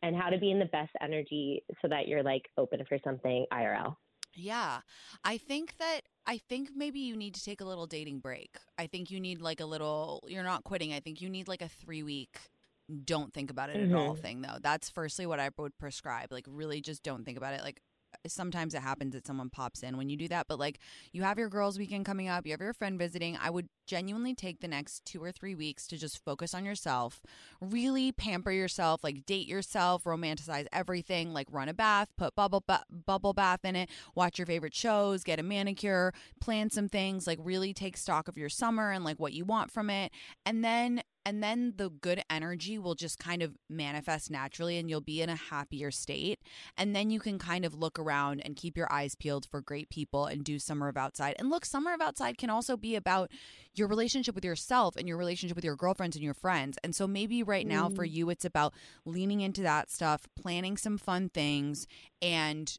and how to be in the best energy so that you're, like, open for something I R L? Yeah. I think that I think maybe you need to take a little dating break. I think you need like a little, you're not quitting. I think you need like a three week don't think about it mm-hmm. at all thing though. That's firstly what I would prescribe. Like really just don't think about it. Like sometimes it happens that someone pops in when you do that. But like you have your girls' weekend coming up, you have your friend visiting. I would genuinely take the next two or three weeks to just focus on yourself, really pamper yourself, like date yourself, romanticize everything, like run a bath, put bubble bu- bubble bath in it, watch your favorite shows, get a manicure, plan some things, like really take stock of your summer and like what you want from it. And then and then the good energy will just kind of manifest naturally and you'll be in a happier state. And then you can kind of look around and keep your eyes peeled for great people and do summer of outside. And look, summer of outside can also be about your relationship with yourself and your relationship with your girlfriends and your friends. And so maybe right now for you, it's about leaning into that stuff, planning some fun things, and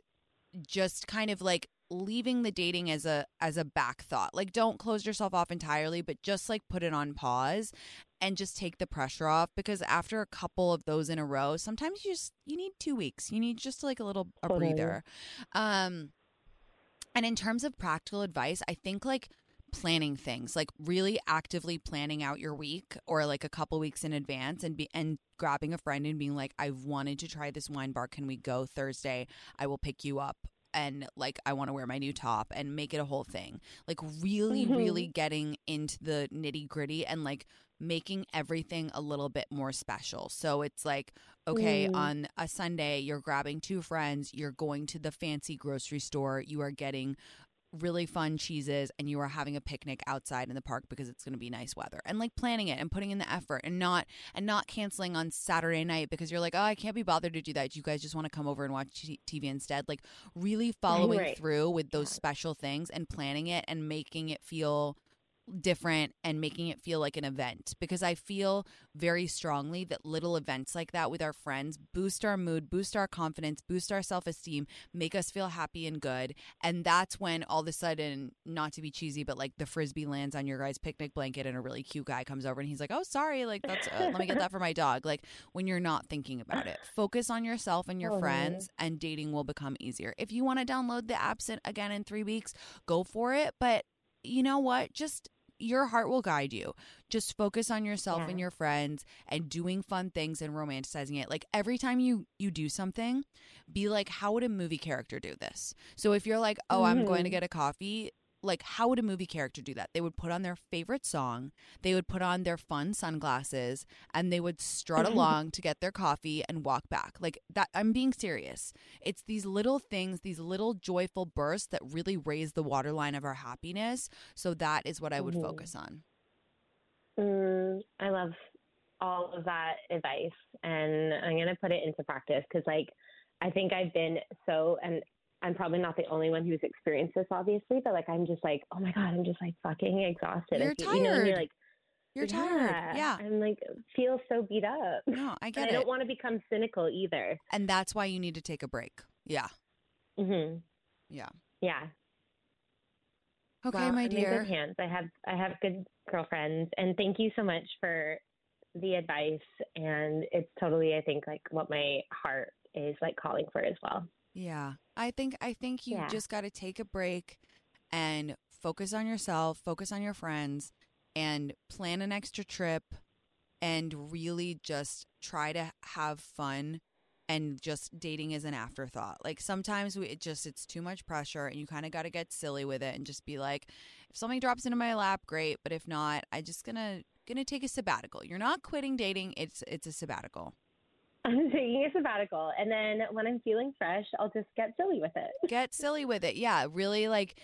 just kind of like leaving the dating as a as a back thought. Like don't close yourself off entirely, but just like put it on pause and just take the pressure off, because after a couple of those in a row, sometimes you just you need two weeks. You need just like a little a breather. Um, and in terms of practical advice, I think like planning things, like really actively planning out your week or like a couple weeks in advance, and be and grabbing a friend and being like, I've wanted to try this wine bar. Can we go Thursday? I will pick you up and like I want to wear my new top and make it a whole thing. Like really, mm-hmm. really getting into the nitty gritty and like making everything a little bit more special. So it's like, okay, mm. on a Sunday, you're grabbing two friends, you're going to the fancy grocery store, you are getting really fun cheeses, and you are having a picnic outside in the park because it's going to be nice weather, and like planning it and putting in the effort and not and not canceling on Saturday night because you're like, oh, I can't be bothered to do that. You guys just want to come over and watch T V instead. Like really following right. through with those yeah. special things and planning it and making it feel different and making it feel like an event, because I feel very strongly that little events like that with our friends boost our mood, boost our confidence, boost our self-esteem, make us feel happy and good. And that's when all of a sudden, not to be cheesy, but like the Frisbee lands on your guys' picnic blanket and a really cute guy comes over and he's like, oh, sorry, like that's uh, let me get that for my dog. Like when you're not thinking about it, focus on yourself and your oh, friends man. And dating will become easier. If you want to download the apps again in three weeks, go for it. But you know what? Just your heart will guide you. Just focus on yourself yeah. and your friends and doing fun things and romanticizing it. Like every time you, you do something, be like, how would a movie character do this? So if you're like, oh, mm-hmm. I'm going to get a coffee, like how would a movie character do that? They would put on their favorite song, they would put on their fun sunglasses, and they would strut along to get their coffee and walk back. Like that, I'm being serious. It's these little things, these little joyful bursts that really raise the waterline of our happiness. So that is what I would mm-hmm. focus on. Mm, I love all of that advice, and I'm going to put it into practice because like, I think I've been so, and I'm probably not the only one who's experienced this, obviously, but like, I'm just like, oh my God, I'm just like fucking exhausted. You're tired. You know, and you're like, you're yeah. tired. Yeah. I'm like, feel so beat up. No, I get but it. I don't want to become cynical either. And that's why you need to take a break. Yeah. Mm-hmm. Yeah. Yeah. Okay, well, my dear. I'm in good hands. I have, I have good girlfriends, and thank you so much for the advice. And it's totally, I think like what my heart is like calling for as well. Yeah. I think I think you yeah. just got to take a break and focus on yourself, focus on your friends, and plan an extra trip and really just try to have fun, and just dating is an afterthought. Like sometimes we, it just it's too much pressure, and you kind of got to get silly with it and just be like, if something drops into my lap, great, but if not, I just gonna gonna take a sabbatical. You're not quitting dating, it's it's a sabbatical. I'm taking a sabbatical, and then when I'm feeling fresh, I'll just get silly with it. Get silly with it, yeah. Really, like,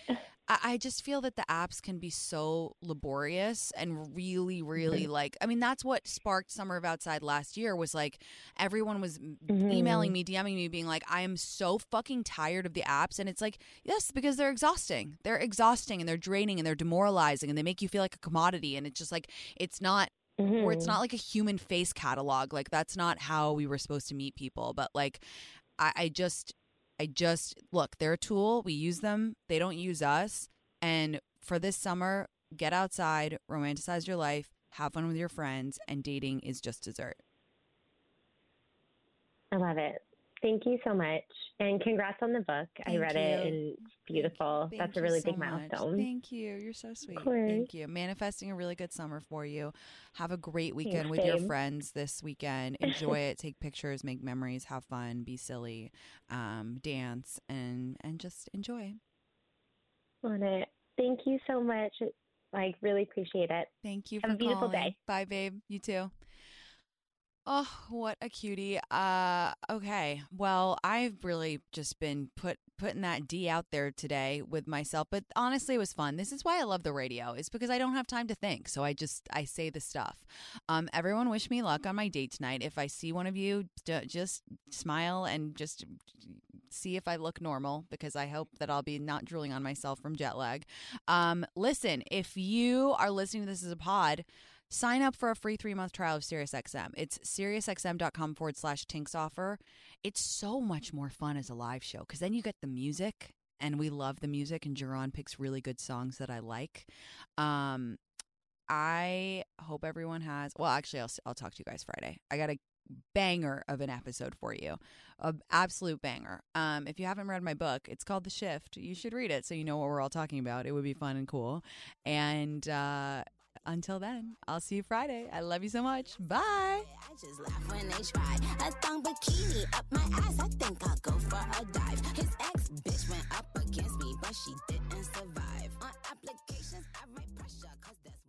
I, I just feel that the apps can be so laborious and really, really, mm-hmm. like, I mean, that's what sparked Summer of Outside last year was, like, everyone was mm-hmm. emailing me, DMing me, being like, I am so fucking tired of the apps, and it's like, yes, because they're exhausting. They're exhausting, and they're draining, and they're demoralizing, and they make you feel like a commodity, and it's just, like, it's not Mm-hmm. or it's not like a human face catalog. Like that's not how we were supposed to meet people. But like, I, I just, I just look, they're a tool. We use them. They don't use us. And for this summer, get outside, romanticize your life, have fun with your friends, and dating is just dessert. I love it. Thank you so much. And congrats on the book. Thank I read you. It and it's beautiful. Thank That's a really so big milestone. Much. Thank you. You're so sweet. Thank you. Manifesting a really good summer for you. Have a great weekend yeah, with babe. Your friends this weekend. Enjoy it. Take pictures, make memories, have fun, be silly, um, dance, and, and just enjoy. On it. Thank you so much. Like, really appreciate it. Thank you for Have a beautiful calling. Day. Bye, babe. You too. Oh, what a cutie. Uh, okay. Well, I've really just been put putting that D out there today with myself. But honestly, it was fun. This is why I love the radio. It's because I don't have time to think. So I just I say the stuff. Um, everyone wish me luck on my date tonight. If I see one of you, d- just smile and just see if I look normal, because I hope that I'll be not drooling on myself from jet lag. Um, listen, if you are listening to this as a pod, sign up for a free three-month trial of SiriusXM. It's SiriusXM.com forward slash Tinx offer. It's so much more fun as a live show because then you get the music, and we love the music, and Jaron picks really good songs that I like. Um, I hope everyone has – well, actually, I'll, I'll talk to you guys Friday. I got a banger of an episode for you, an absolute banger. Um, if you haven't read my book, it's called The Shift. You should read it so you know what we're all talking about. It would be fun and cool. And – uh until then, I'll see you Friday. I love you so much. Bye. I just laugh when they try. A thong bikini up my eyes. I think I'll go for a dive. His ex bitch went up against me, but she didn't survive. On applications, I write pressure, cause that's